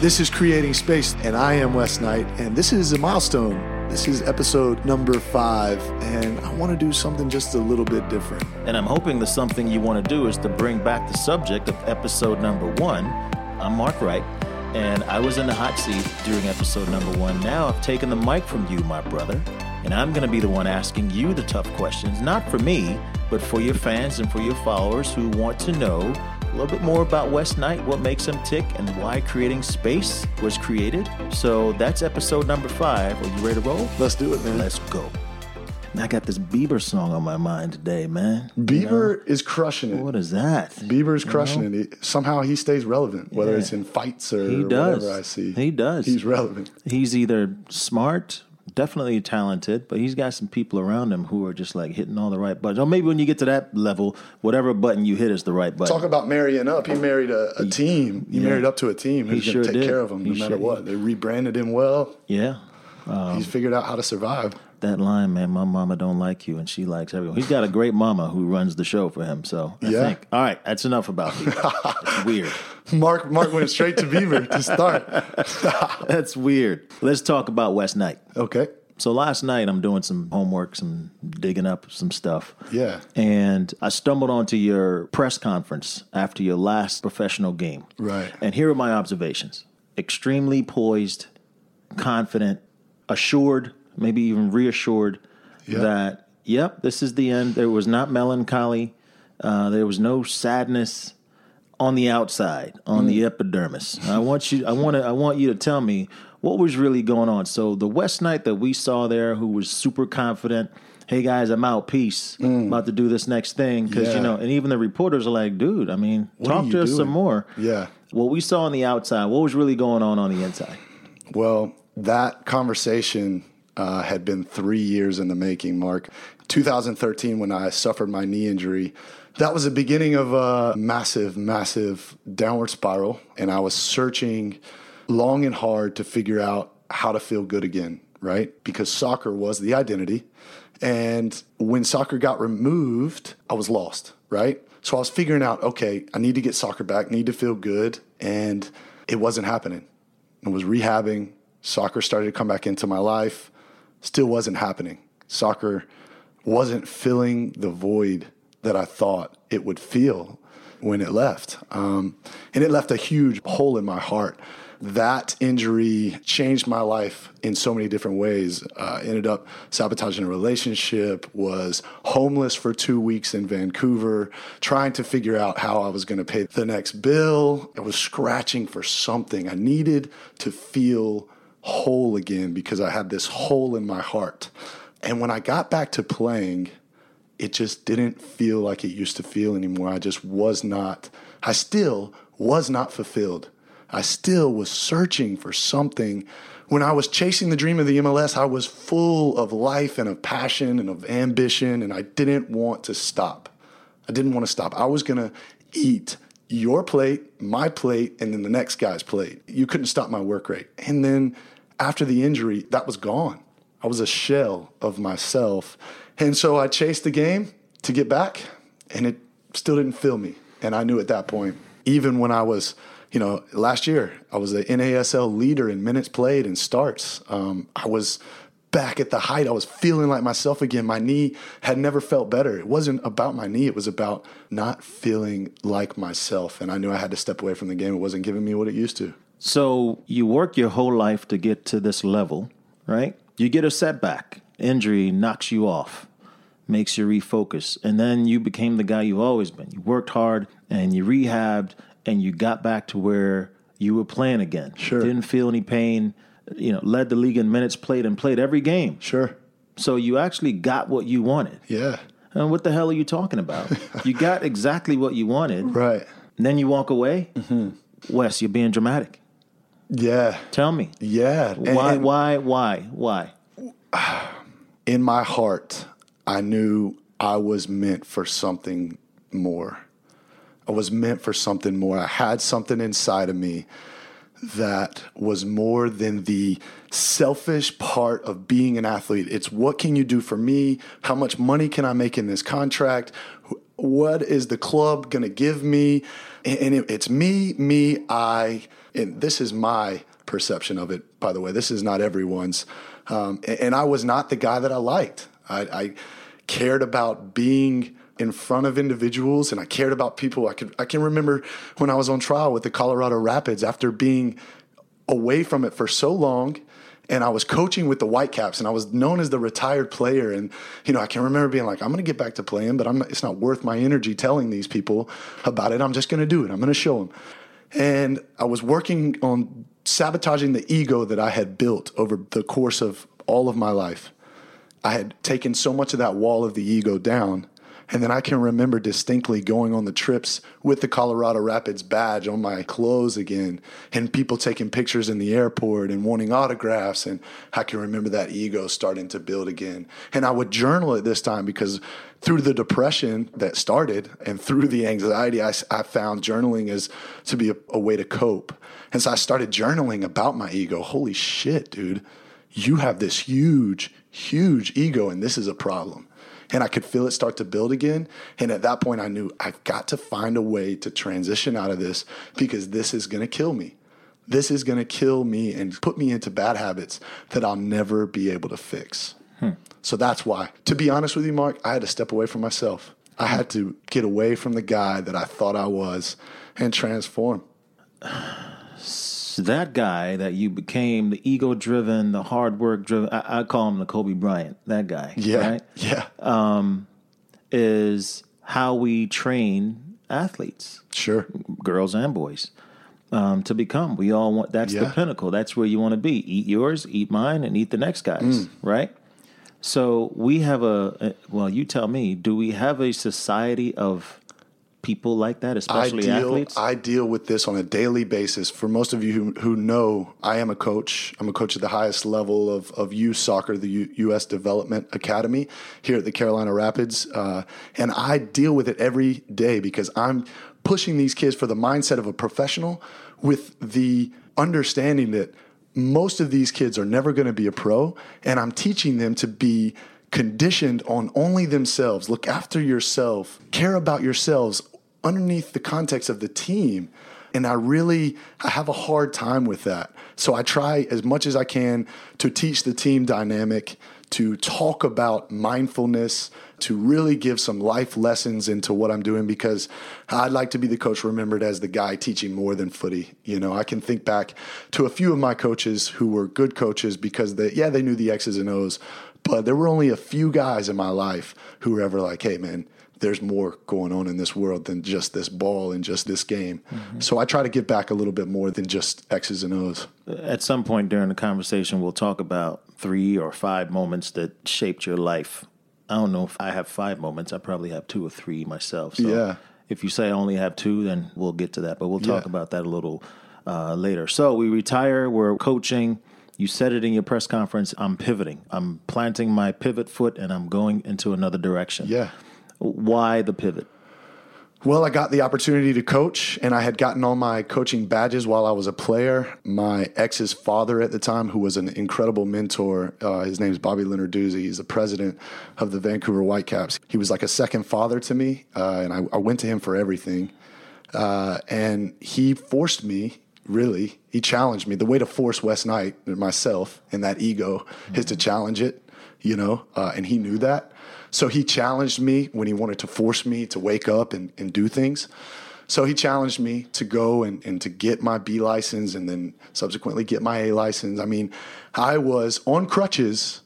This is Creating Space, and I am Wes Knight, and this is a milestone. This is episode number 5, and I want to do something just a little bit different. And I'm hoping the something you want to do is to bring back the subject of episode number 1. I'm Mark Wright, and I was in the hot seat during episode number 1. Now I've taken the mic from you, my brother, and I'm going to be the one asking you the tough questions, not for me, but for your fans and for your followers who want to know a little bit more about Wes Knight, what makes him tick, and why Creating Space was created. So that's episode number 5. Are you ready to roll? Let's do it, man. Let's go. And I got this Bieber song on my mind today, man. Bieber is crushing it. What is that? Bieber's crushing it. Somehow he stays relevant, whether it's in fights or whatever I see. He does. He's relevant. He's either smart, definitely talented, but he's got some people around him who are just like hitting all the right buttons. Or maybe when you get to that level, whatever button you hit is the right button. Talk about marrying up. He married a team. He married up to a team who's going to take care of him no matter what. They rebranded him well. Yeah. He's figured out how to survive. That line, man, my mama don't like you and she likes everyone. He's got a great mama who runs the show for him, so I think. All right, that's enough about Bieber. It's weird. Mark went straight to Bieber to start. That's weird. Let's talk about Wes Knight. Okay. So last night I'm doing some homework, some digging up some stuff. Yeah. And I stumbled onto your press conference after your last professional game. Right. And here are my observations. Extremely poised, confident, assured, maybe even reassured that, this is the end. There was not melancholy. There was no sadness on the outside, on the epidermis. I want you to tell me what was really going on. So the Wes Knight that we saw there, who was super confident, hey guys, I'm out, peace, about to do this next thing. Because, and even the reporters are like, dude, I mean, what talk to doing? Us some more. Yeah. What we saw on the outside, what was really going on the inside? Well, that conversation had been 3 years in the making, Mark. 2013, when I suffered my knee injury, that was the beginning of a massive, massive downward spiral. And I was searching long and hard to figure out how to feel good again, right? Because soccer was the identity. And when soccer got removed, I was lost, right? So I was figuring out, okay, I need to get soccer back, need to feel good. And it wasn't happening. I was rehabbing. Soccer started to come back into my life. Still wasn't happening. Soccer wasn't filling the void that I thought it would feel when it left. And it left a huge hole in my heart. That injury changed my life in so many different ways. Ended up sabotaging a relationship, was homeless for 2 weeks in Vancouver, trying to figure out how I was going to pay the next bill. I was scratching for something. I needed to feel whole again because I had this hole in my heart. And when I got back to playing, it just didn't feel like it used to feel anymore. I still was not fulfilled. I still was searching for something. When I was chasing the dream of the MLS, I was full of life and of passion and of ambition, and I didn't want to stop. I was going to eat your plate, my plate, and then the next guy's plate. You couldn't stop my work rate. And then after the injury, that was gone. I was a shell of myself. And so I chased the game to get back, and it still didn't fill me. And I knew at that point, even when I was, last year, I was the NASL leader in minutes played and starts. I was back at the height. I was feeling like myself again. My knee had never felt better. It wasn't about my knee. It was about not feeling like myself. And I knew I had to step away from the game. It wasn't giving me what it used to. So you work your whole life to get to this level, right? You get a setback. Injury knocks you off, makes you refocus. And then you became the guy you've always been. You worked hard and you rehabbed and you got back to where you were playing again. Sure. Didn't feel any pain, led the league in minutes played and played every game. Sure. So you actually got what you wanted. Yeah. And what the hell are you talking about? You got exactly what you wanted. Right. And then you walk away. Mm-hmm. Wes, you're being dramatic. Yeah. Tell me. Yeah. Why? In my heart, I knew I was meant for something more. I had something inside of me that was more than the selfish part of being an athlete. It's what can you do for me? How much money can I make in this contract? What is the club going to give me? And it's me, I, and this is my perception of it, by the way. This is not everyone's. And I was not the guy that I liked. I cared about being in front of individuals, and I cared about people. I can remember when I was on trial with the Colorado Rapids after being away from it for so long, and I was coaching with the Whitecaps, and I was known as the retired player. And, you know, I can remember being like, I'm going to get back to playing, but it's not worth my energy telling these people about it. I'm just going to do it. I'm going to show them. And I was working on sabotaging the ego that I had built over the course of all of my life. I had taken so much of that wall of the ego down. And then I can remember distinctly going on the trips with the Colorado Rapids badge on my clothes again, and people taking pictures in the airport and wanting autographs. And I can remember that ego starting to build again. And I would journal it this time, because through the depression that started and through the anxiety, I found journaling is to be a way to cope. And so I started journaling about my ego. Holy shit, dude, you have this huge, huge ego, and this is a problem. And I could feel it start to build again. And at that point, I knew I've got to find a way to transition out of this, because this is going to kill me. This is going to kill me and put me into bad habits that I'll never be able to fix. So that's why, to be honest with you, Mark, I had to step away from myself. I had to get away from the guy that I thought I was and transform. So that guy that you became, the ego-driven, the hard work-driven, I call him the Kobe Bryant, that guy, right? Yeah, is how we train athletes, girls and boys, to become. We all want, that's the pinnacle. That's where you want to be. Eat yours, eat mine, and eat the next guy's, right? So we have well, you tell me, do we have a society of people like that, especially athletes? I deal with this on a daily basis. For most of you who know, I am a coach. I'm a coach at the highest level of youth soccer, the U.S. Development Academy here at the Carolina Rapids. And I deal with it every day, because I'm pushing these kids for the mindset of a professional, with the understanding that most of these kids are never going to be a pro. And I'm teaching them to be conditioned on only themselves. Look after yourself, care about yourselves underneath the context of the team. And I have a hard time with that. So I try as much as I can to teach the team dynamic, to talk about mindfulness, to really give some life lessons into what I'm doing, because I'd like to be the coach remembered as the guy teaching more than footy. You know, I can think back to a few of my coaches who were good coaches because they knew the X's and O's, but there were only a few guys in my life who were ever like, hey, man, there's more going on in this world than just this ball and just this game. Mm-hmm. So I try to give back a little bit more than just X's and O's. At some point during the conversation, we'll talk about 3 or 5 moments that shaped your life. I don't know if I have 5 moments. I probably have 2 or 3 myself. So if you say I only have 2, then we'll get to that. But we'll talk about that a little later. So we retire. We're coaching. You said it in your press conference. I'm pivoting. I'm planting my pivot foot, and I'm going into another direction. Yeah. Why the pivot? Well, I got the opportunity to coach, and I had gotten all my coaching badges while I was a player. My ex's father at the time, who was an incredible mentor, his name is Bobby Leonard Doozy. He's the president of the Vancouver Whitecaps. He was like a second father to me, and I went to him for everything. And he forced me, really. He challenged me. The way to force Wes Knight, myself, and that ego is to challenge it, and he knew that. So he challenged me when he wanted to force me to wake up and do things. So he challenged me to go and to get my B license and then subsequently get my A license. I mean, I was on crutches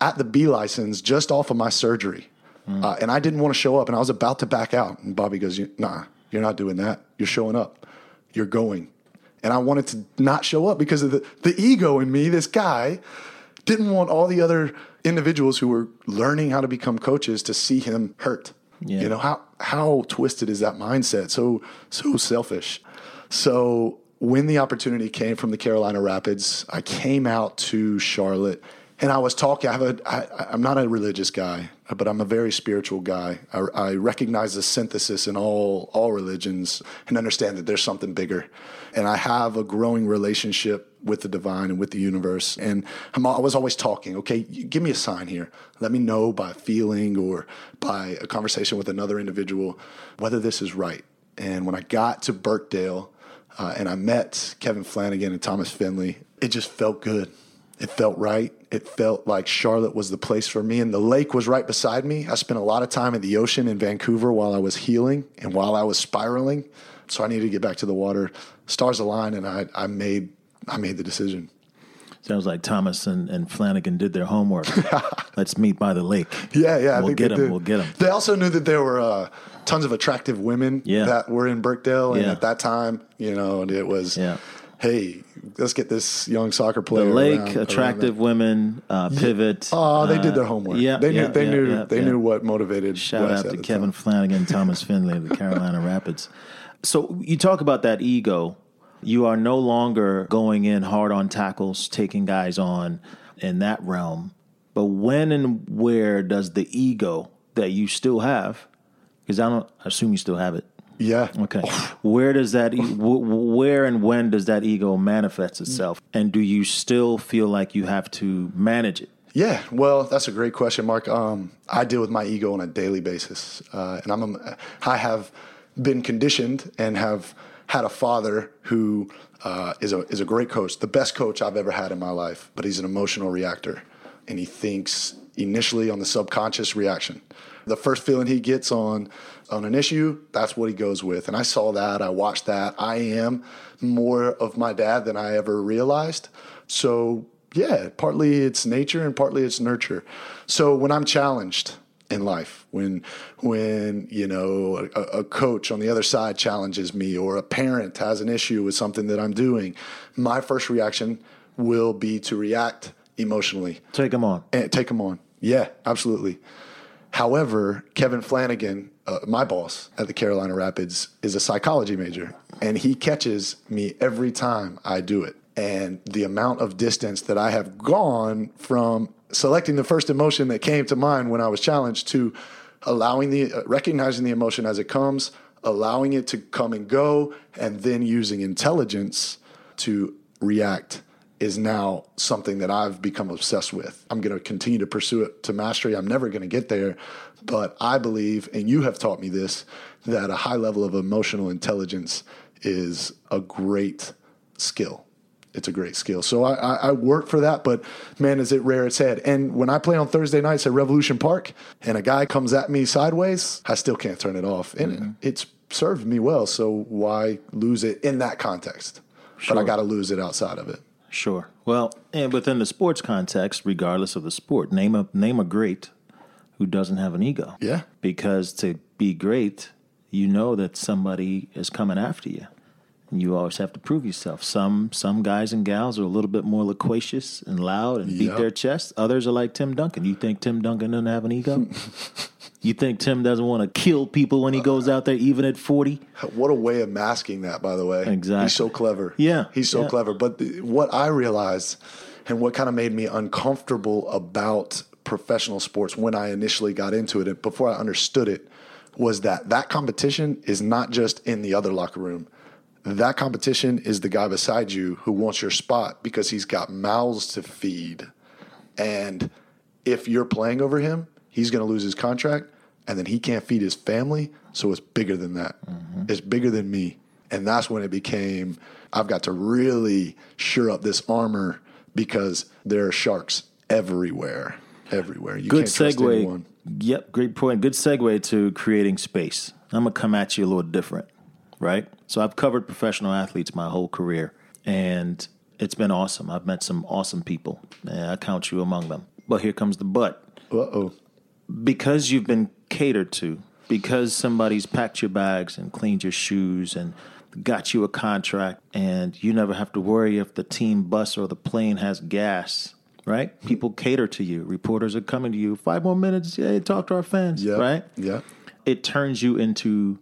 at the B license just off of my surgery. And I didn't want to show up, and I was about to back out. And Bobby goes, nah, you're not doing that. You're showing up. You're going. And I wanted to not show up because of the ego in me. This guy didn't want all the other individuals who were learning how to become coaches to see him hurt. Yeah. You know, how twisted is that mindset? So selfish. So when the opportunity came from the Carolina Rapids, I came out to Charlotte And I was talking, I'm not a religious guy, but I'm a very spiritual guy. I recognize the synthesis in all religions and understand that there's something bigger. And I have a growing relationship with the divine and with the universe. And I was always talking, okay, give me a sign here. Let me know by feeling or by a conversation with another individual whether this is right. And when I got to Burkdale and I met Kevin Flanagan and Thomas Finley, it just felt good. It felt right. It felt like Charlotte was the place for me, and the lake was right beside me. I spent a lot of time at the ocean in Vancouver while I was healing and while I was spiraling. So I needed to get back to the water. Stars aligned, and I made the decision. Sounds like Thomas and Flanagan did their homework. Let's meet by the lake. Yeah. We'll get them. They also knew that there were tons of attractive women that were in Burkdale. And at that time, it was... Yeah. Hey, let's get this young soccer player. The lake, attractive women, pivot. Oh, they did their homework. They knew what motivated. Shout out to Kevin Flanagan, Thomas Finley of the Carolina Rapids. So you talk about that ego. You are no longer going in hard on tackles, taking guys on in that realm. But when and where does the ego that you still have, because I assume you still have it. Yeah. Okay. Where and when does that ego manifest itself? And do you still feel like you have to manage it? Yeah. Well, that's a great question, Mark. I deal with my ego on a daily basis. And I have been conditioned and have had a father who is a great coach, the best coach I've ever had in my life, but he's an emotional reactor. And he thinks initially on the subconscious reaction. The first feeling he gets on an issue, that's what he goes with. And I saw that. I watched that. I am more of my dad than I ever realized. So, yeah, partly it's nature and partly it's nurture. So when I'm challenged in life, when a coach on the other side challenges me or a parent has an issue with something that I'm doing, my first reaction will be to react emotionally. Take them on. Yeah, absolutely. However, Kevin Flanagan, my boss at the Carolina Rapids, is a psychology major, and he catches me every time I do it. And the amount of distance that I have gone from selecting the first emotion that came to mind when I was challenged to recognizing the emotion as it comes, allowing it to come and go, and then using intelligence to react is now something that I've become obsessed with. I'm going to continue to pursue it to mastery. I'm never going to get there, but I believe, and you have taught me this, that a high level of emotional intelligence is a great skill. It's a great skill. So I work for that, but man, is it rear its head. And when I play on Thursday nights at Revolution Park and a guy comes at me sideways, I still can't turn it off. And it's served me well, so why lose it in that context? Sure. But I got to lose it outside of it. Sure. Well, and within the sports context, regardless of the sport, name a great who doesn't have an ego. Yeah. Because to be great, you know that somebody is coming after you, and you always have to prove yourself. Some guys and gals are a little bit more loquacious and loud and beat their chest. Others are like Tim Duncan. You think Tim Duncan doesn't have an ego? You think Tim doesn't want to kill people when he goes out there, even at 40? What a way of masking that, by the way. Exactly. He's so clever. Yeah. He's so clever. But what I realized and what kind of made me uncomfortable about professional sports when I initially got into it and before I understood it was that competition is not just in the other locker room. That competition is the guy beside you who wants your spot because he's got mouths to feed. And if you're playing over him, he's going to lose his contract. And then he can't feed his family, so it's bigger than that. Mm-hmm. It's bigger than me. And that's when it became, I've got to really shore up this armor because there are sharks everywhere. You can't trust anyone. Yep, great point. Good segue to creating space. I'm going to come at you a little different, right? So I've covered professional athletes my whole career, and it's been awesome. I've met some awesome people, and I count you among them. But here comes the but. Uh-oh. Because you've been catered to, because somebody's packed your bags and cleaned your shoes and got you a contract, and you never have to worry if the team bus or the plane has gas, right? People cater to you. Reporters are coming to you. 5 more minutes, hey, talk to our fans, right? Yeah. It turns you into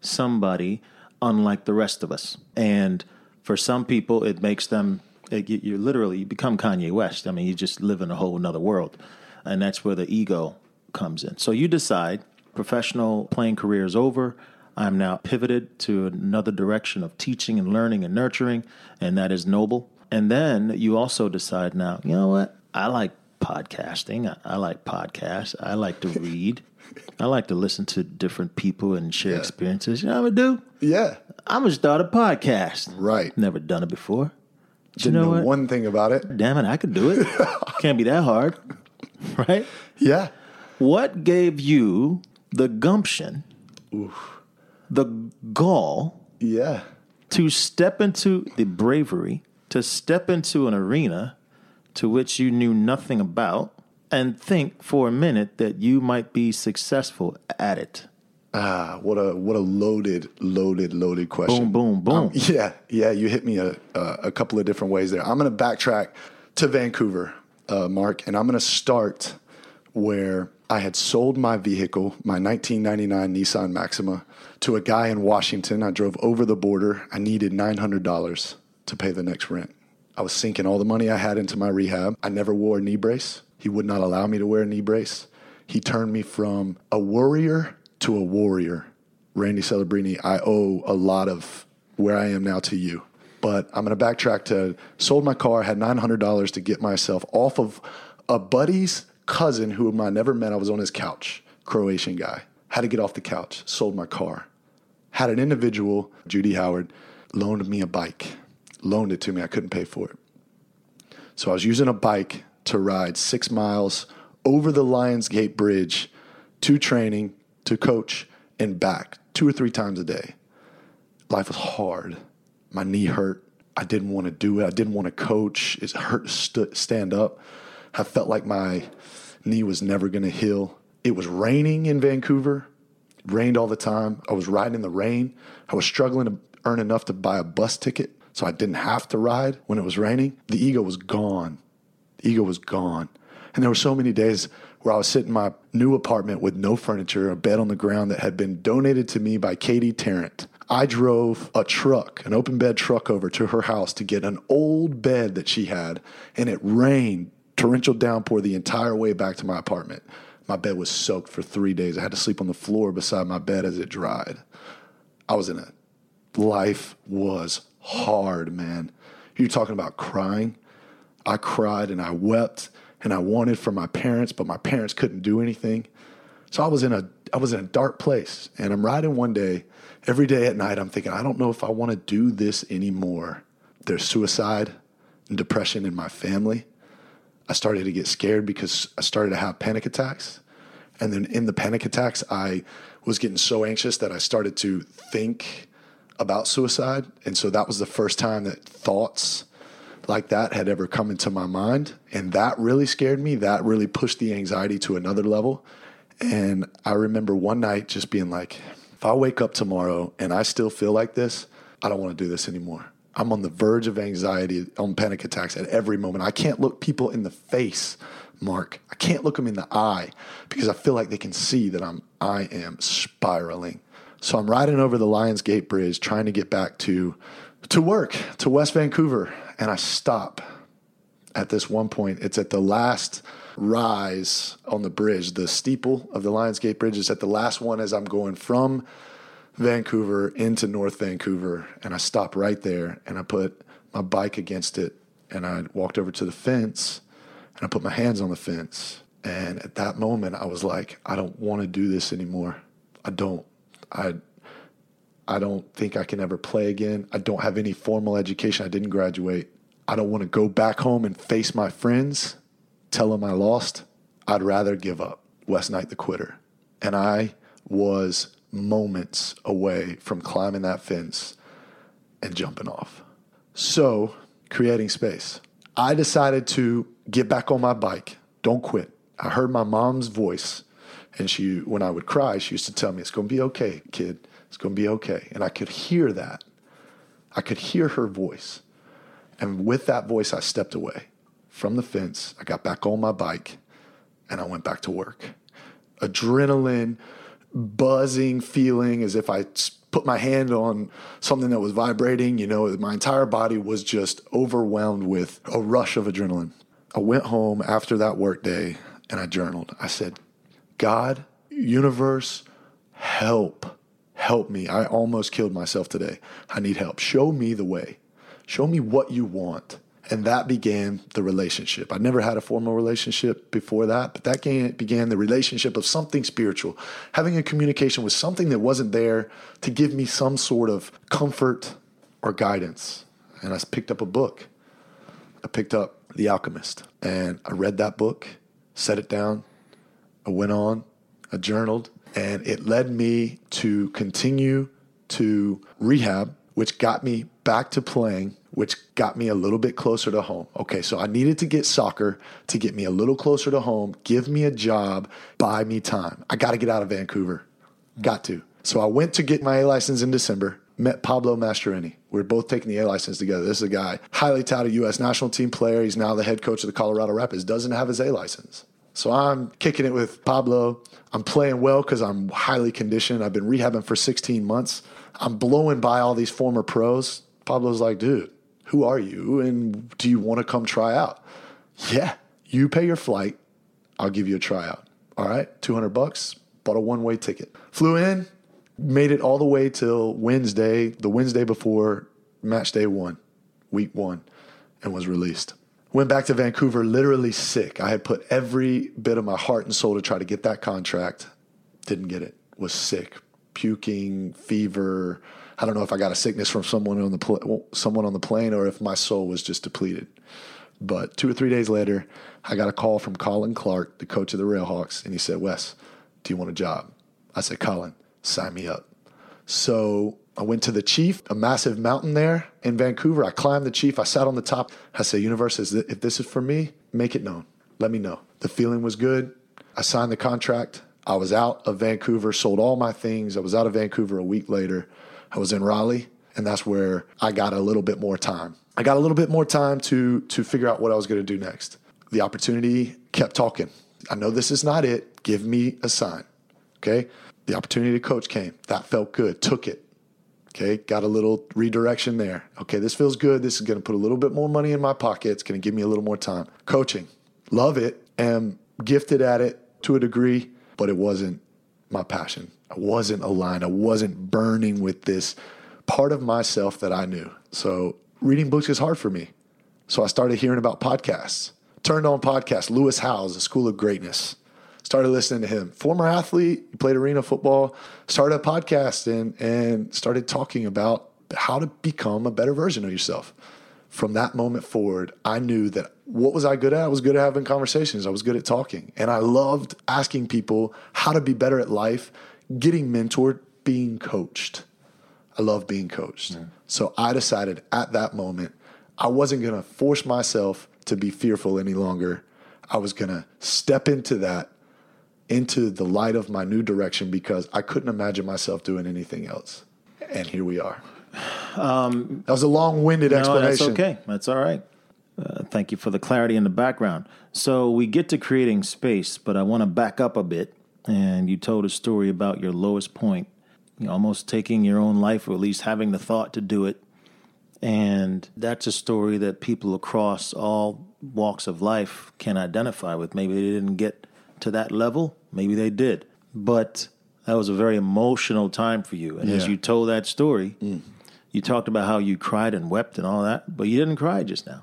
somebody unlike the rest of us. And for some people, it makes them Like you're literally, you become Kanye West. I mean, you just live in a whole nother world. And that's where the ego comes in. So you decide professional playing career is over. I'm now pivoted to another direction of teaching and learning and nurturing, and that is noble. And then you also decide now, you know what? I like podcasting. I like podcasts. I like to read. I like to listen to different people and share experiences. You know what I'm going to do? Yeah. I'm going to start a podcast. Right. Never done it before. Didn't know one thing about it. Damn it, I could do it. Can't be that hard. Right? Yeah. What gave you the gumption, the gall, to step into the bravery, to step into an arena to which you knew nothing about and think for a minute that you might be successful at it? Ah, what a loaded question. Boom, boom, boom. Yeah, you hit me a couple of different ways there. I'm going to backtrack to Vancouver, Mark, and I'm going to start where I had sold my vehicle, my 1999 Nissan Maxima, to a guy in Washington. I drove over the border. I needed $900 to pay the next rent. I was sinking all the money I had into my rehab. I never wore a knee brace. He would not allow me to wear a knee brace. He turned me from a worrier to a warrior. Randy Celebrini, I owe a lot of where I am now to you. But I'm going to backtrack to sold my car, had $900 to get myself off of a buddy's cousin whom I never met. I was on his couch, Croatian guy. Had to get off the couch, sold my car. Had an individual, Judy Howard, loaned me a bike. Loaned it to me. I couldn't pay for it. So I was using a bike to ride 6 miles over the Lion's Gate Bridge to training, to coach, and back 2 or 3 times a day. Life was hard. My knee hurt. I didn't want to do it. I didn't want to coach. It hurt to stand up. I felt like my knee was never going to heal. It was raining in Vancouver. It rained all the time. I was riding in the rain. I was struggling to earn enough to buy a bus ticket, so I didn't have to ride when it was raining. The ego was gone. The ego was gone. And there were so many days where I was sitting in my new apartment with no furniture, a bed on the ground that had been donated to me by Katie Tarrant. I drove a truck, an open bed truck, over to her house to get an old bed that she had, and it rained, torrential downpour the entire way back to my apartment. My bed was soaked for 3 days. I had to sleep on the floor beside my bed as it dried. I was in it. Life was hard, man. You're talking about crying. I cried and I wept. And I wanted for my parents, but my parents couldn't do anything. So I was in a dark place. And I'm riding one day, every day at night, I'm thinking, I don't know if I want to do this anymore. There's suicide and depression in my family. I started to get scared because I started to have panic attacks. And then in the panic attacks, I was getting so anxious that I started to think about suicide. And so that was the first time that thoughts like that had ever come into my mind. And that really scared me. That really pushed the anxiety to another level. And I remember one night just being like, if I wake up tomorrow and I still feel like this, I don't want to do this anymore. I'm on the verge of anxiety, on panic attacks at every moment. I can't look people in the face, Mark. I can't look them in the eye because I feel like they can see that I am spiraling. So I'm riding over the Lions Gate Bridge trying to get back to work, to West Vancouver. And I stop at this one point. It's at the last rise on the bridge. The steeple of the Lions Gate Bridge is at the last one as I'm going from Vancouver into North Vancouver. And I stop right there and I put my bike against it. And I walked over to the fence and I put my hands on the fence. And at that moment, I was like, I don't want to do this anymore. I don't think I can ever play again. I don't have any formal education. I didn't graduate. I don't want to go back home and face my friends, tell them I lost. I'd rather give up. Wes Knight, the quitter. And I was moments away from climbing that fence and jumping off. So, creating space. I decided to get back on my bike. Don't quit. I heard my mom's voice. And when I would cry, she used to tell me, it's going to be okay, kid. It's going to be okay. And I could hear that. I could hear her voice. And with that voice, I stepped away from the fence. I got back on my bike and I went back to work. Adrenaline, buzzing feeling as if I put my hand on something that was vibrating. You know, my entire body was just overwhelmed with a rush of adrenaline. I went home after that work day and I journaled. I said, God, universe, help me. I almost killed myself today. I need help. Show me the way. Show me what you want. And that began the relationship. I never had a formal relationship before that, but that began the relationship of something spiritual, having a communication with something that wasn't there to give me some sort of comfort or guidance. And I picked up a book. I picked up The Alchemist, and I read that book, set it down. I went on, I journaled, and it led me to continue to rehab, which got me back to playing, which got me a little bit closer to home. Okay, so I needed to get soccer to get me a little closer to home, give me a job, buy me time. I got to get out of Vancouver. Got to. So I went to get my A license in December, met Pablo Mastroeni. We were both taking the A license together. This is a guy, highly touted U.S. national team player. He's now the head coach of the Colorado Rapids, doesn't have his A license. So I'm kicking it with Pablo. I'm playing well because I'm highly conditioned. I've been rehabbing for 16 months. I'm blowing by all these former pros. Pablo's like, dude, who are you and do you want to come try out? Yeah, you pay your flight. I'll give you a tryout. All right, $200, bought a one-way ticket. Flew in, made it all the way till Wednesday, the Wednesday before match day one, week one, and was released. Went back to Vancouver literally sick. I had put every bit of my heart and soul to try to get that contract. Didn't get it. Was sick. Puking, fever. I don't know if I got a sickness from someone on the plane or if my soul was just depleted. But 2 or 3 days later, I got a call from Colin Clark, the coach of the Railhawks, and he said, Wes, do you want a job? I said, Colin, sign me up. So I went to the Chief, a massive mountain there in Vancouver. I climbed the Chief. I sat on the top. I said, universe, if this is for me, make it known. Let me know. The feeling was good. I signed the contract. I was out of Vancouver, sold all my things. I was out of Vancouver a week later. I was in Raleigh, and that's where I got a little bit more time. I got a little bit more time to figure out what I was going to do next. The opportunity kept talking. I know this is not it. Give me a sign. Okay. The opportunity to coach came. That felt good. Took it. Okay, got a little redirection there. Okay, this feels good. This is going to put a little bit more money in my pocket. It's going to give me a little more time. Coaching, love it. Am gifted at it to a degree, but it wasn't my passion. I wasn't aligned. I wasn't burning with this part of myself that I knew. So reading books is hard for me. So I started hearing about podcasts. Turned on podcasts. Lewis Howes, The School of Greatness. Started listening to him. Former athlete, played arena football, started a podcast and started talking about how to become a better version of yourself. From that moment forward, I knew that what was I good at? I was good at having conversations. I was good at talking. And I loved asking people how to be better at life, getting mentored, being coached. I love being coached. Yeah. So I decided at that moment, I wasn't going to force myself to be fearful any longer. I was going to step into that, into the light of my new direction, because I couldn't imagine myself doing anything else. And here we are. That was a long-winded explanation. That's okay. That's all right. Thank you for the clarity in the background. So we get to creating space, but I want to back up a bit. And you told a story about your lowest point, you know, almost taking your own life, or at least having the thought to do it. And that's a story that people across all walks of life can identify with. Maybe they didn't get to that level, maybe they did. But that was a very emotional time for you. And as you told that story, you talked about how you cried and wept and all that, but you didn't cry just now.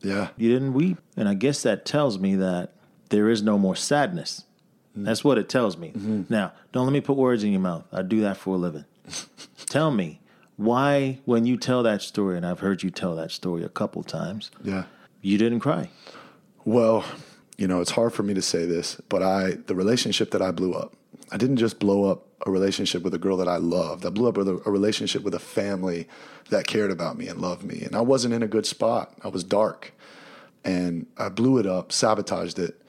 Yeah. You didn't weep. And I guess that tells me that there is no more sadness. That's what it tells me. Now, don't let me put words in your mouth. I do that for a living. Tell me why, when you tell that story, and I've heard you tell that story a couple times, you didn't cry. Well, you know, it's hard for me to say this, but the relationship that I blew up, I didn't just blow up a relationship with a girl that I loved. I blew up a relationship with a family that cared about me and loved me. And I wasn't in a good spot. I was dark. And I blew it up, sabotaged it,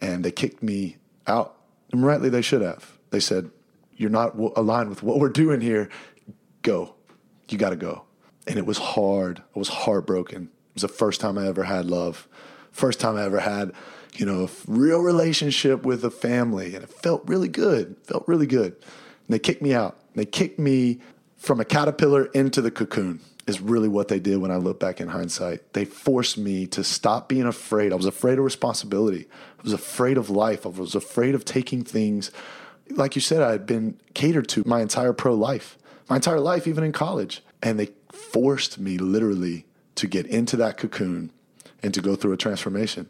and they kicked me out. And rightly, they should have. They said, you're not aligned with what we're doing here. Go. You got to go. And it was hard. I was heartbroken. It was the first time I ever had love. First time I ever had, you know, a real relationship with a family, and it felt really good. And they kicked me out. They kicked me from a caterpillar into the cocoon is really what they did when I look back in hindsight. They forced me to stop being afraid. I was afraid of responsibility. I was afraid of life. I was afraid of taking things. Like you said, I had been catered to my entire life, even in college. And they forced me literally to get into that cocoon and to go through a transformation.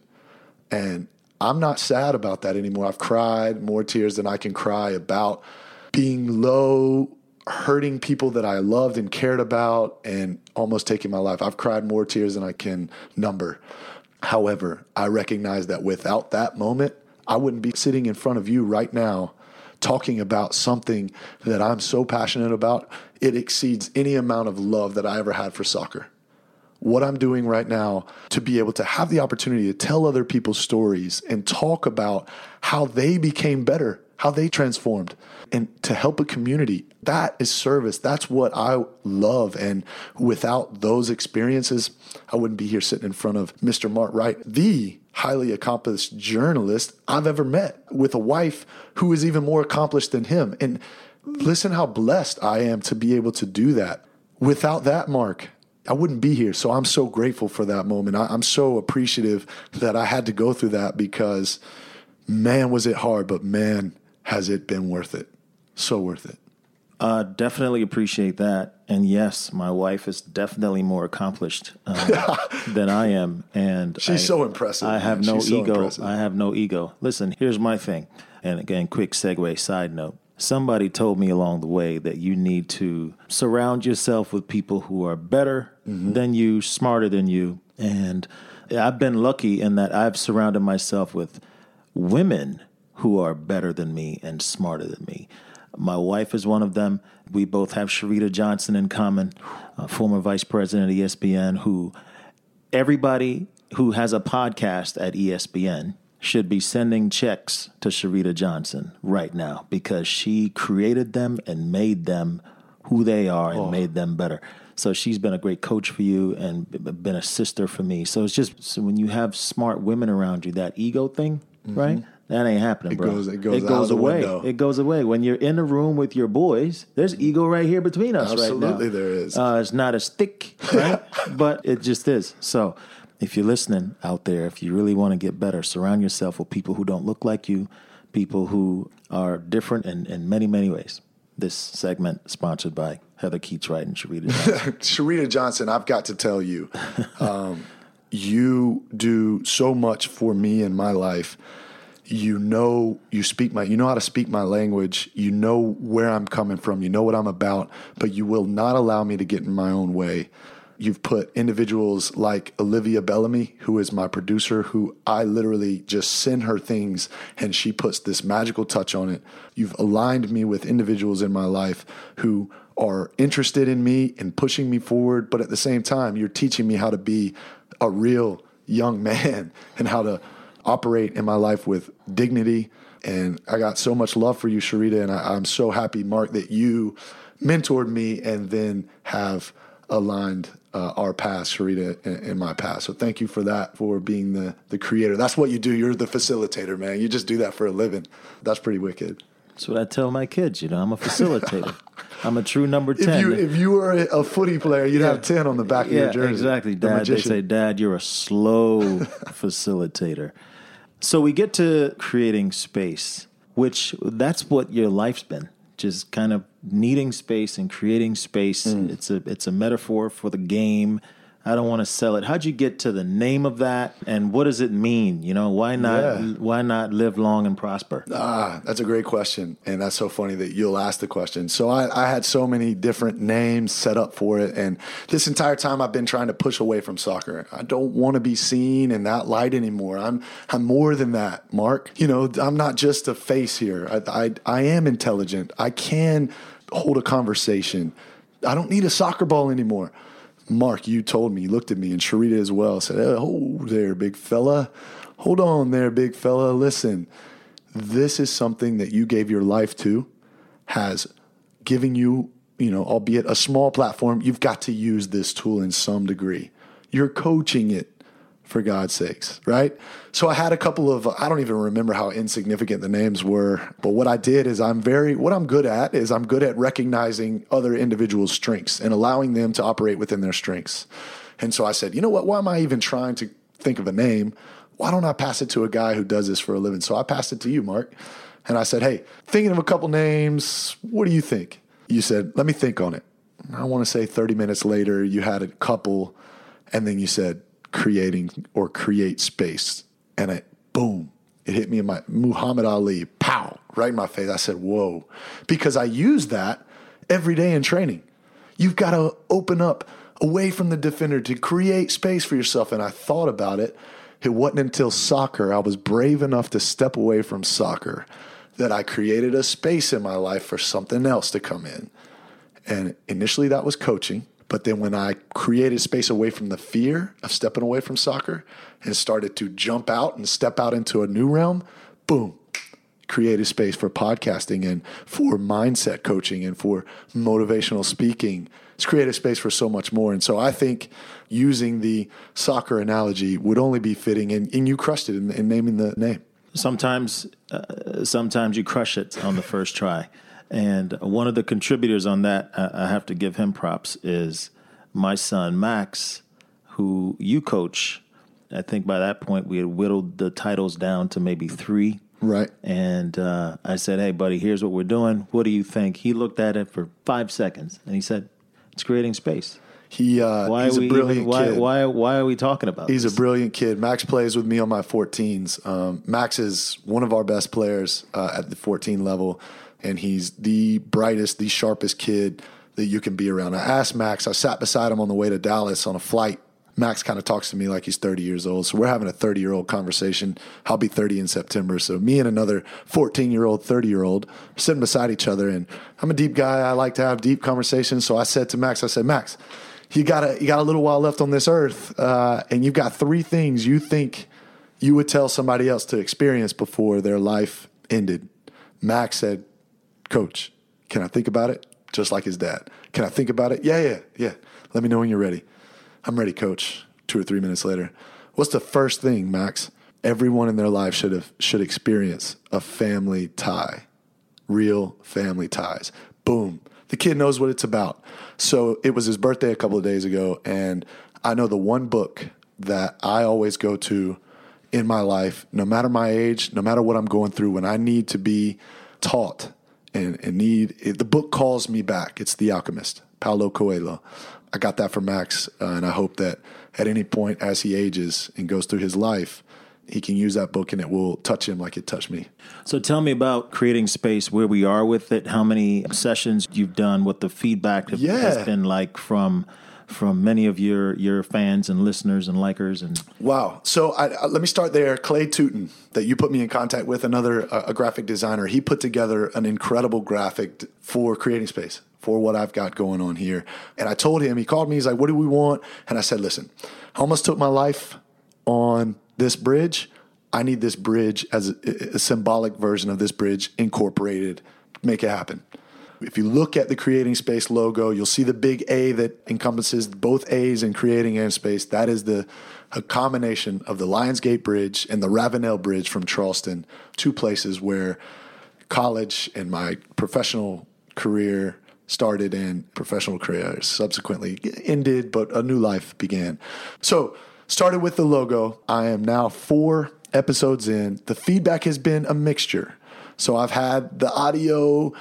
And I'm not sad about that anymore. I've cried more tears than I can cry about being low, hurting people that I loved and cared about, and almost taking my life. I've cried more tears than I can number. However, I recognize that without that moment, I wouldn't be sitting in front of you right now talking about something that I'm so passionate about. It exceeds any amount of love that I ever had for soccer. What I'm doing right now to be able to have the opportunity to tell other people's stories and talk about how they became better, how they transformed, and to help a community. That is service. That's what I love. And without those experiences, I wouldn't be here sitting in front of Mr. Mark Wright, the highly accomplished journalist I've ever met, with a wife who is even more accomplished than him. And listen how blessed I am to be able to do that. Without that, Mark, I wouldn't be here. So I'm so grateful for that moment. I'm so appreciative that I had to go through that, because man, was it hard, but man, has it been worth it. So worth it. Definitely appreciate that. And yes, my wife is definitely more accomplished than I am. And she's so impressive. I have no ego. I have no ego. Listen, here's my thing. And again, quick segue, side note. Somebody told me along the way that you need to surround yourself with people who are better than you, smarter than you. And I've been lucky in that I've surrounded myself with women who are better than me and smarter than me. My wife is one of them. We both have Charita Johnson in common, a former vice president of ESPN, who everybody who has a podcast at ESPN should be sending checks to Charita Johnson right now, because she created them and made them who they are and made them better. So she's been a great coach for you and been a sister for me. So it's just when you have smart women around you, that ego thing, right? That ain't happening, bro. It goes away. It goes away. When you're in the room with your boys, there's ego right here between us right now. Absolutely there is. It's not as thick, right? But it just is. So if you're listening out there, if you really want to get better, surround yourself with people who don't look like you, people who are different in many, many ways. This segment sponsored by Heather Keats Wright and Charita Johnson. Charita Johnson, I've got to tell you, you do so much for me in my life. You know how to speak my language. You know where I'm coming from. You know what I'm about, but you will not allow me to get in my own way. You've put individuals like Olivia Bellamy, who is my producer, who I literally just send her things and she puts this magical touch on it. You've aligned me with individuals in my life who are interested in me and pushing me forward. But at the same time, you're teaching me how to be a real young man and how to operate in my life with dignity. And I got so much love for you, Charita. And I'm so happy, Mark, that you mentored me and then have aligned our past, Charita, and my past. So thank you for that, for being the creator. That's what you do. You're the facilitator, man. You just do that for a living. That's pretty wicked. That's what I tell my kids. You know, I'm a facilitator. I'm a true number 10. If you were a footy player, you'd have 10 on the back of your jersey. Exactly, Dad. They say, Dad, you're a slow facilitator. So we get to creating space, which that's what your life's been. Just kind of needing space and creating space. It's a metaphor for the game. I don't want to sell it. How'd you get to the name of that, and what does it mean? You know, why not live long and prosper? That's a great question, and that's so funny that you'll ask the question. So I had so many different names set up for it, and this entire time I've been trying to push away from soccer. I don't want to be seen in that light anymore. I'm more than that, Mark. You know, I'm not just a face here. I am intelligent. I can hold a conversation. I don't need a soccer ball anymore. Mark, you told me, you looked at me, and Charita as well, said, oh, there, big fella. Hold on there, big fella. Listen, this is something that you gave your life to, has given you, you know, albeit a small platform, you've got to use this tool in some degree. You're coaching it. for God's sakes, right? So I had a couple of, I don't even remember how insignificant the names were, but what I did is I'm good at recognizing other individuals' strengths and allowing them to operate within their strengths. And so I said, you know what, why am I even trying to think of a name? Why don't I pass it to a guy who does this for a living? So I passed it to you, Mark. And I said, hey, thinking of a couple names, what do you think? You said, let me think on it. I want to say 30 minutes later, you had a couple, and then you said, create space. And it hit me in my Muhammad Ali, pow, right in my face. I said, whoa, because I use that every day in training. You've got to open up away from the defender to create space for yourself. And I thought about it. It wasn't until soccer, I was brave enough to step away from soccer, that I created a space in my life for something else to come in. And initially that was coaching. But then when I created space away from the fear of stepping away from soccer and started to jump out and step out into a new realm, boom, created space for podcasting and for mindset coaching and for motivational speaking. It's created space for so much more. And so I think using the soccer analogy would only be fitting, and you crushed it in naming the name. Sometimes you crush it on the first try. And one of the contributors on that, I have to give him props, is my son, Max, who you coach. I think by that point we had whittled the titles down to maybe 3. Right. And I said, hey, buddy, here's what we're doing. What do you think? He looked at it for 5 seconds, and he said, it's creating space. He's a brilliant kid. Why are we talking about this? He's a brilliant kid. Max plays with me on my 14s. Max is one of our best players at the 14 level. And he's the brightest, the sharpest kid that you can be around. I asked Max, I sat beside him on the way to Dallas on a flight. Max kind of talks to me like he's 30 years old. So we're having a 30-year-old conversation. I'll be 30 in September. So me and another 14-year-old, 30-year-old sitting beside each other. And I'm a deep guy. I like to have deep conversations. So I said to Max, Max, you got a little while left on this earth. And you've got 3 things you think you would tell somebody else to experience before their life ended. Max said, Coach, can I think about it? Just like his dad. Can I think about it? Yeah. Let me know when you're ready. I'm ready, Coach. 2 or 3 minutes later. What's the first thing, Max? Everyone in their life should experience a family tie. Real family ties. Boom. The kid knows what it's about. So it was his birthday a couple of days ago, and I know the one book that I always go to in my life, no matter my age, no matter what I'm going through, when I need to be taught and need it, the book calls me back. It's The Alchemist, Paulo Coelho. I got that from Max, and I hope that at any point as he ages and goes through his life, he can use that book and it will touch him like it touched me. So tell me about Creating Space, where we are with it, how many sessions you've done, what the feedback has been like from many of your fans and listeners and likers. And wow. So let me start there. Clay Tootin, that you put me in contact with, a graphic designer, he put together an incredible graphic for Creating Space, for what I've got going on here. And I told him, he called me, he's like, what do we want? And I said, listen, I almost took my life on this bridge. I need this bridge as a symbolic version of this bridge incorporated. Make it happen. If you look at the Creating Space logo, you'll see the big A that encompasses both A's in creating and space. That is a combination of the Lion's Gate Bridge and the Ravenel Bridge from Charleston, 2 places where college and my professional career started and professional career subsequently ended, but a new life began. So started with the logo. I am now 4 episodes in. The feedback has been a mixture. So I've had the audio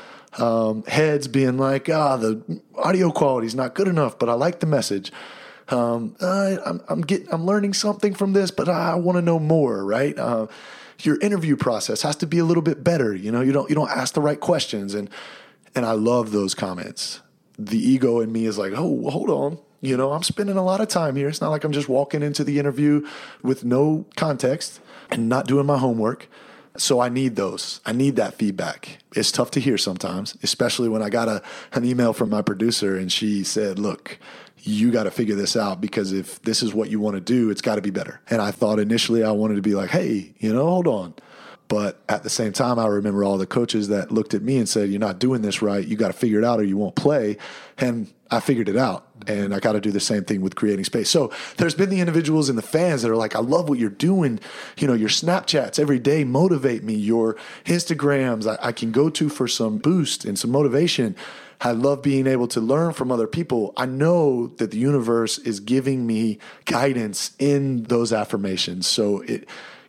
heads being like, the audio quality is not good enough, but I like the message. I'm learning something from this, but I want to know more, right? Your interview process has to be a little bit better. You know, you don't ask the right questions. And I love those comments. The ego in me is like, oh, hold on. You know, I'm spending a lot of time here. It's not like I'm just walking into the interview with no context and not doing my homework. So I need those. I need that feedback. It's tough to hear sometimes, especially when I got an email from my producer and she said, look, you got to figure this out because if this is what you want to do, it's got to be better. And I thought initially I wanted to be like, hey, hold on. But at the same time, I remember all the coaches that looked at me and said, you're not doing this right. You got to figure it out or you won't play. And I figured it out. And I got to do the same thing with Creating Space. So there's been the individuals and the fans that are like, I love what you're doing. You know, your Snapchats every day motivate me. Your Instagrams I can go to for some boost and some motivation. I love being able to learn from other people. I know that the universe is giving me guidance in those affirmations. So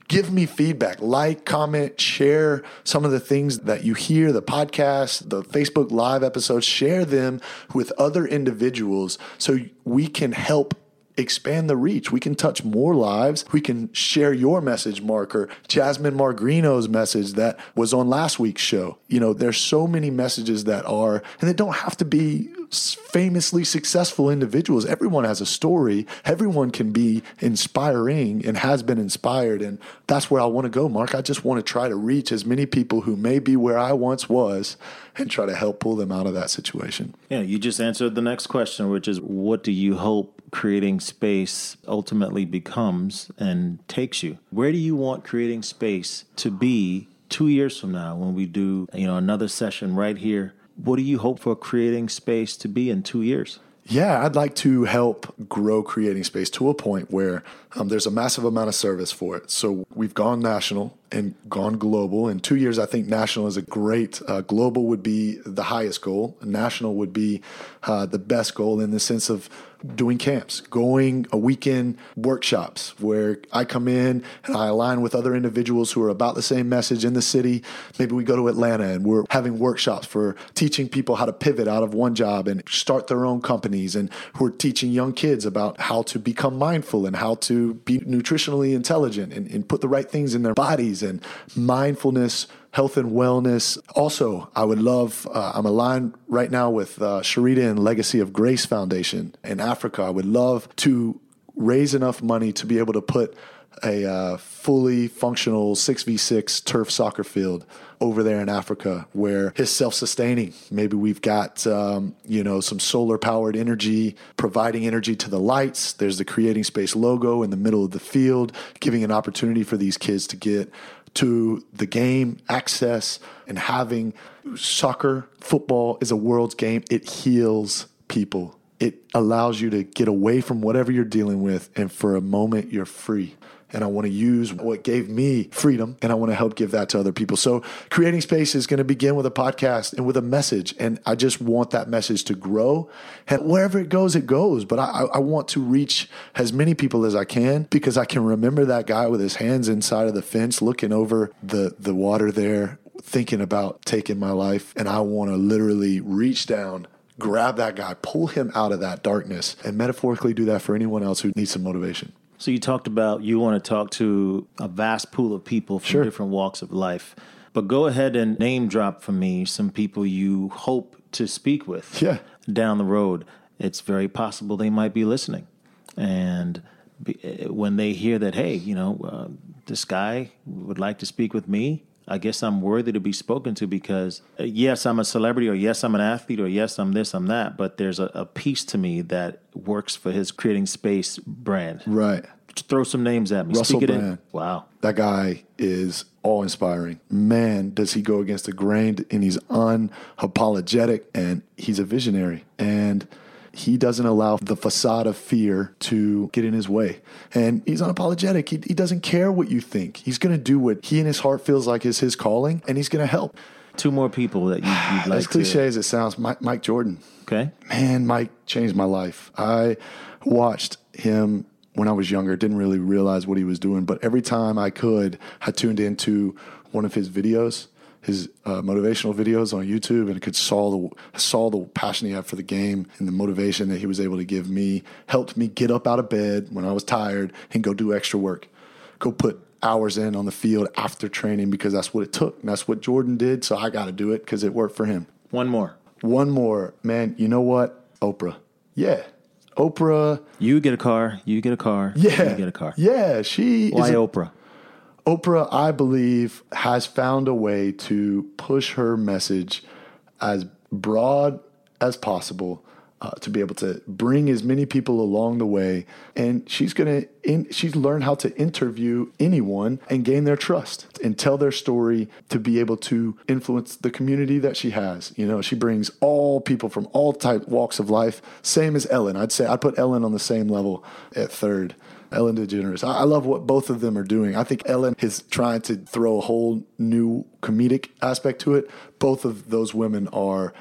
give me feedback, like, comment, share some of the things that you hear, the podcast, the Facebook Live episodes, share them with other individuals so we can help expand the reach. We can touch more lives. We can share your message, Mark, or Jasmine Margrino's message that was on last week's show. You know, there's so many messages that are, and they don't have to be famously successful individuals. Everyone has a story. Everyone can be inspiring and has been inspired. And that's where I want to go, Mark. I just want to try to reach as many people who may be where I once was and try to help pull them out of that situation. Yeah, you just answered the next question, which is what do you hope Creating Space ultimately becomes and takes you? Where do you want Creating Space to be 2 years from now when we do, you know, another session right here? What do you hope for Creating Space to be in 2 years? Yeah, I'd like to help grow Creating Space to a point where there's a massive amount of service for it. So we've gone national and gone global. In 2 years, I think national is a great, global would be the highest goal. National would be the best goal in the sense of doing camps, going a weekend workshops where I come in and I align with other individuals who are about the same message in the city. Maybe we go to Atlanta and we're having workshops for teaching people how to pivot out of one job and start their own companies. And we're teaching young kids about how to become mindful and how to be nutritionally intelligent and put the right things in their bodies and mindfulness, health and wellness. Also, I would love, I'm aligned right now with Charita and Legacy of Grace Foundation in Africa. I would love to raise enough money to be able to put a fully functional 6v6 turf soccer field over there in Africa where it's self-sustaining. Maybe we've got, some solar-powered energy, providing energy to the lights. There's the Creating Space logo in the middle of the field, giving an opportunity for these kids to get to the game, access, and having soccer, football is a world's game. It heals people. It allows you to get away from whatever you're dealing with, and for a moment, you're free. And I want to use what gave me freedom, and I want to help give that to other people. So Creating Space is going to begin with a podcast and with a message, and I just want that message to grow. And wherever it goes, but I want to reach as many people as I can because I can remember that guy with his hands inside of the fence looking over the water there, thinking about taking my life, and I want to literally reach down, grab that guy, pull him out of that darkness, and metaphorically do that for anyone else who needs some motivation. So you talked about you want to talk to a vast pool of people from different walks of life, but go ahead and name drop for me some people you hope to speak with down the road. It's very possible they might be listening. And when they hear that, hey, this guy would like to speak with me, I guess I'm worthy to be spoken to because, yes, I'm a celebrity, or yes, I'm an athlete, or yes, I'm this, I'm that, but there's a piece to me that works for his Creating Space brand. Right. Throw some names at me. Russell Brand. Speak it in. Wow. That guy is awe-inspiring. Man, does he go against the grain, and he's unapologetic, and he's a visionary, and he doesn't allow the facade of fear to get in his way. And he's unapologetic. He doesn't care what you think. He's going to do what he in his heart feels like is his calling, and he's going to help. Two more people that you'd like as cliche as it sounds, Mike Jordan. Okay. Man, Mike changed my life. I watched him when I was younger, didn't really realize what he was doing, but every time I could, I tuned into one of his videos, his motivational videos on YouTube, and I saw the passion he had for the game and the motivation that he was able to give me, helped me get up out of bed when I was tired and go do extra work, go put hours in on the field after training because that's what it took and that's what Jordan did, so I got to do it because it worked for him. One more. Man, you know what? Oprah. Yeah. Oprah. You get a car. Yeah. You get a car. Yeah. Why Oprah? Oprah, I believe, has found a way to push her message as broad as possible to be able to bring as many people along the way. And she's learned how to interview anyone and gain their trust and tell their story to be able to influence the community that she has. You know, she brings all people from all type walks of life, same as Ellen. I'd say I put Ellen on the same level at third. Ellen DeGeneres. I love what both of them are doing. I think Ellen is trying to throw a whole new comedic aspect to it. Both of those women are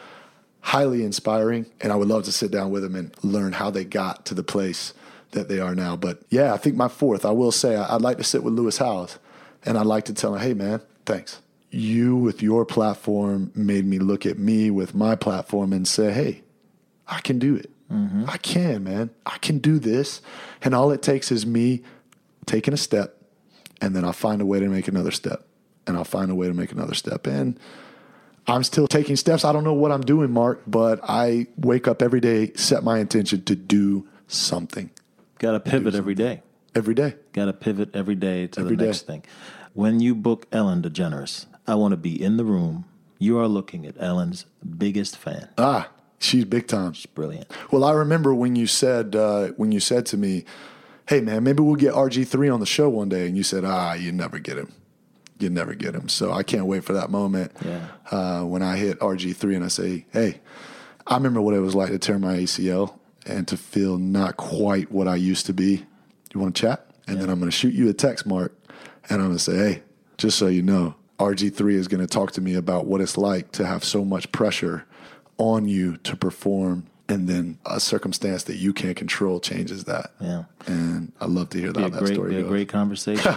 highly inspiring, and I would love to sit down with them and learn how they got to the place that they are now. But yeah, I think my fourth, I will say, I'd like to sit with Lewis Howes, and I'd like to tell him, hey man, thanks. You with your platform made me look at me with my platform and say, hey, I can do it. Mm-hmm. I can, man. I can do this. And all it takes is me taking a step, and then I'll find a way to make another step. And I'll find a way to make another step. And I'm still taking steps. I don't know what I'm doing, Mark, but I wake up every day, set my intention to do something. Got to pivot every day. Every day. Got to pivot every day to the next thing. When you book Ellen DeGeneres, I want to be in the room. You are looking at Ellen's biggest fan. Ah, she's big time. She's brilliant. Well, I remember when you said to me, hey, man, maybe we'll get RG3 on the show one day. And you said, you never get him. You never get him. So I can't wait for that moment when I hit RG3 and I say, hey, I remember what it was like to tear my ACL and to feel not quite what I used to be. You want to chat? And then I'm going to shoot you a text, Mark, and I'm going to say, hey, just so you know, RG3 is going to talk to me about what it's like to have so much pressure on you to perform, and then a circumstance that you can't control changes that. Yeah, and I love to hear that story. Be a great conversation.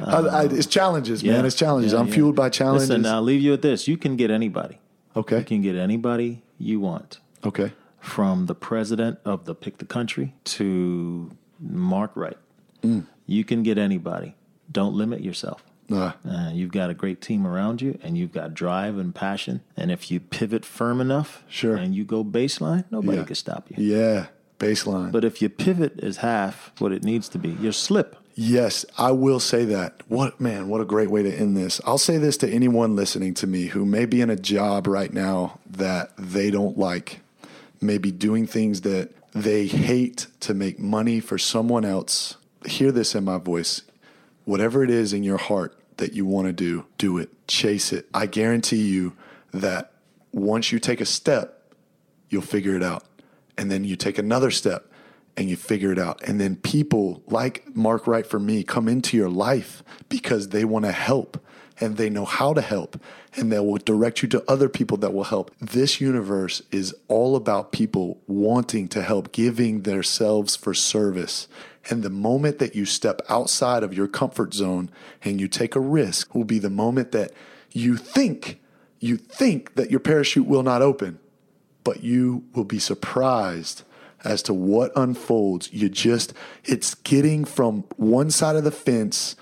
It's challenges, man. It's challenges. I'm fueled by challenges. Listen, I'll leave you with this. You can get anybody. Okay. You can get anybody you want. Okay. From the president of the Pick the Country to Mark Wright, you can get anybody. Don't limit yourself. You've got a great team around you, and you've got drive and passion. And if you pivot firm enough, sure, and you go baseline, nobody can stop you. Yeah, baseline. But if your pivot is half what it needs to be, you'll slip. Yes, I will say that. What a great way to end this. I'll say this to anyone listening to me who may be in a job right now that they don't like, may be doing things that they hate to make money for someone else. Hear this in my voice. Whatever it is in your heart that you want to do, do it. Chase it. I guarantee you that once you take a step, you'll figure it out. And then you take another step and you figure it out. And then people like Mark Wright for me come into your life because they want to help and they know how to help and they will direct you to other people that will help. This universe is all about people wanting to help, giving themselves for service. And the moment that you step outside of your comfort zone and you take a risk will be the moment that you think that your parachute will not open, but you will be surprised as to what unfolds. It's getting from one side of the fence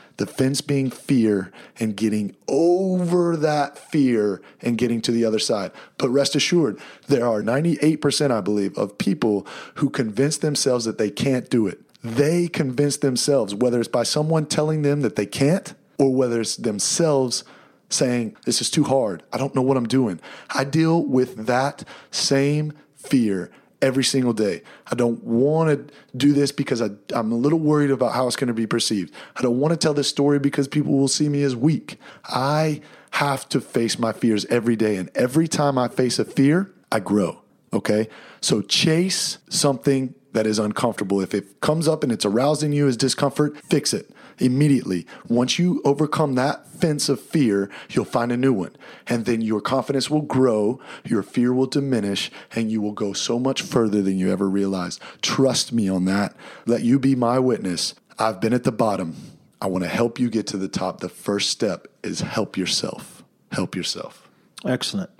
being fear, and getting over that fear and getting to the other side. But rest assured, there are 98%, I believe, of people who convince themselves that they can't do it. They convince themselves, whether it's by someone telling them that they can't or whether it's themselves saying, this is too hard. I don't know what I'm doing. I deal with that same fear every single day. I don't want to do this because I'm a little worried about how it's going to be perceived. I don't want to tell this story because people will see me as weak. I have to face my fears every day. And every time I face a fear, I grow. Okay? So chase something that is uncomfortable. If it comes up and it's arousing you as discomfort, fix it immediately. Once you overcome that fence of fear, you'll find a new one. And then your confidence will grow, your fear will diminish, and you will go so much further than you ever realized. Trust me on that. Let you be my witness. I've been at the bottom. I want to help you get to the top. The first step is help yourself. Help yourself. Excellent.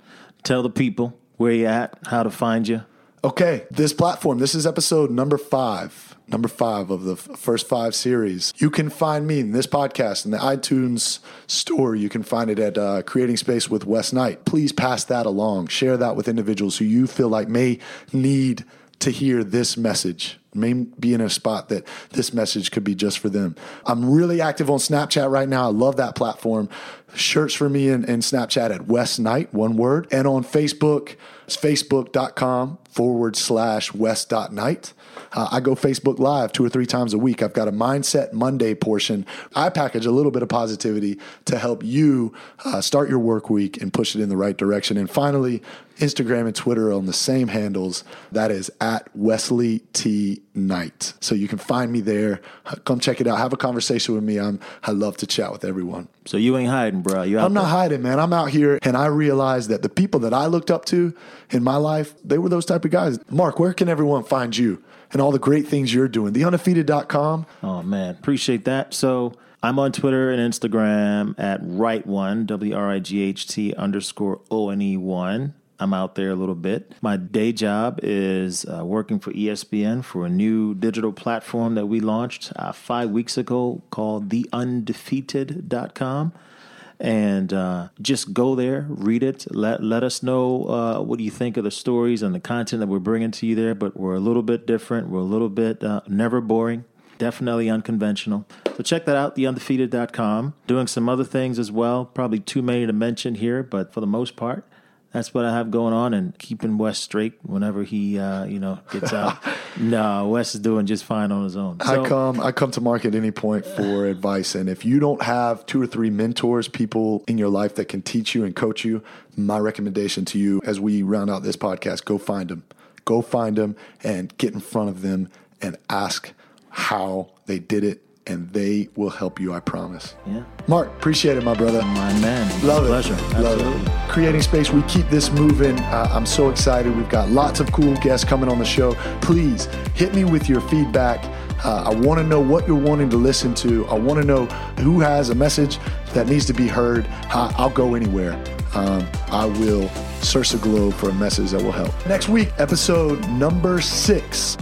Tell the people where you're at, how to find you. Okay, this platform, this is episode number 5 of the first 5 series. You can find me in this podcast in the iTunes store. You can find it at Creating Space with Wes Knight. Please pass that along. Share that with individuals who you feel like may need to hear this message, may be in a spot that this message could be just for them. I'm really active on Snapchat right now. I love that platform. Search for me in Snapchat at Wes Knight, one word. And on Facebook, It's facebook.com/Wes.Knight. I go Facebook Live 2 or 3 times a week. I've got a Mindset Monday portion. I package a little bit of positivity to help you start your work week and push it in the right direction. And finally, Instagram and Twitter are on the same handles. That is @WesleyTKnight. So you can find me there. Come check it out. Have a conversation with me. I love to chat with everyone. So you ain't hiding, bro. I'm not hiding, man. I'm out here, and I realize that the people that I looked up to in my life, they were those type of guys. Mark, where can everyone find you and all the great things you're doing? TheUndefeated.com. Oh, man. Appreciate that. So I'm on Twitter and Instagram @Right1, WRIGHT_ONE1. I'm out there a little bit. My day job is working for ESPN for a new digital platform that we launched 5 weeks ago called TheUndefeated.com. And just go there, read it. Let us know what you think of the stories and the content that we're bringing to you there. But we're a little bit different. We're a little bit never boring, definitely unconventional. So check that out, TheUndefeated.com. Doing some other things as well, probably too many to mention here, but for the most part, that's what I have going on, and keeping Wes straight whenever he, gets out. No, Wes is doing just fine on his own. So, I come to Mark at any point for advice, and if you don't have 2 or 3 mentors, people in your life that can teach you and coach you, my recommendation to you as we round out this podcast, go find them. Go find them and get in front of them and ask how they did it, and they will help you, I promise. Yeah. Mark, appreciate it, my brother. My man. Love it. Pleasure. Absolutely. Creating Space, we keep this moving. I'm so excited. We've got lots of cool guests coming on the show. Please hit me with your feedback. I want to know what you're wanting to listen to. I want to know who has a message that needs to be heard. I'll go anywhere. I will search the globe for a message that will help. Next week, episode number 6.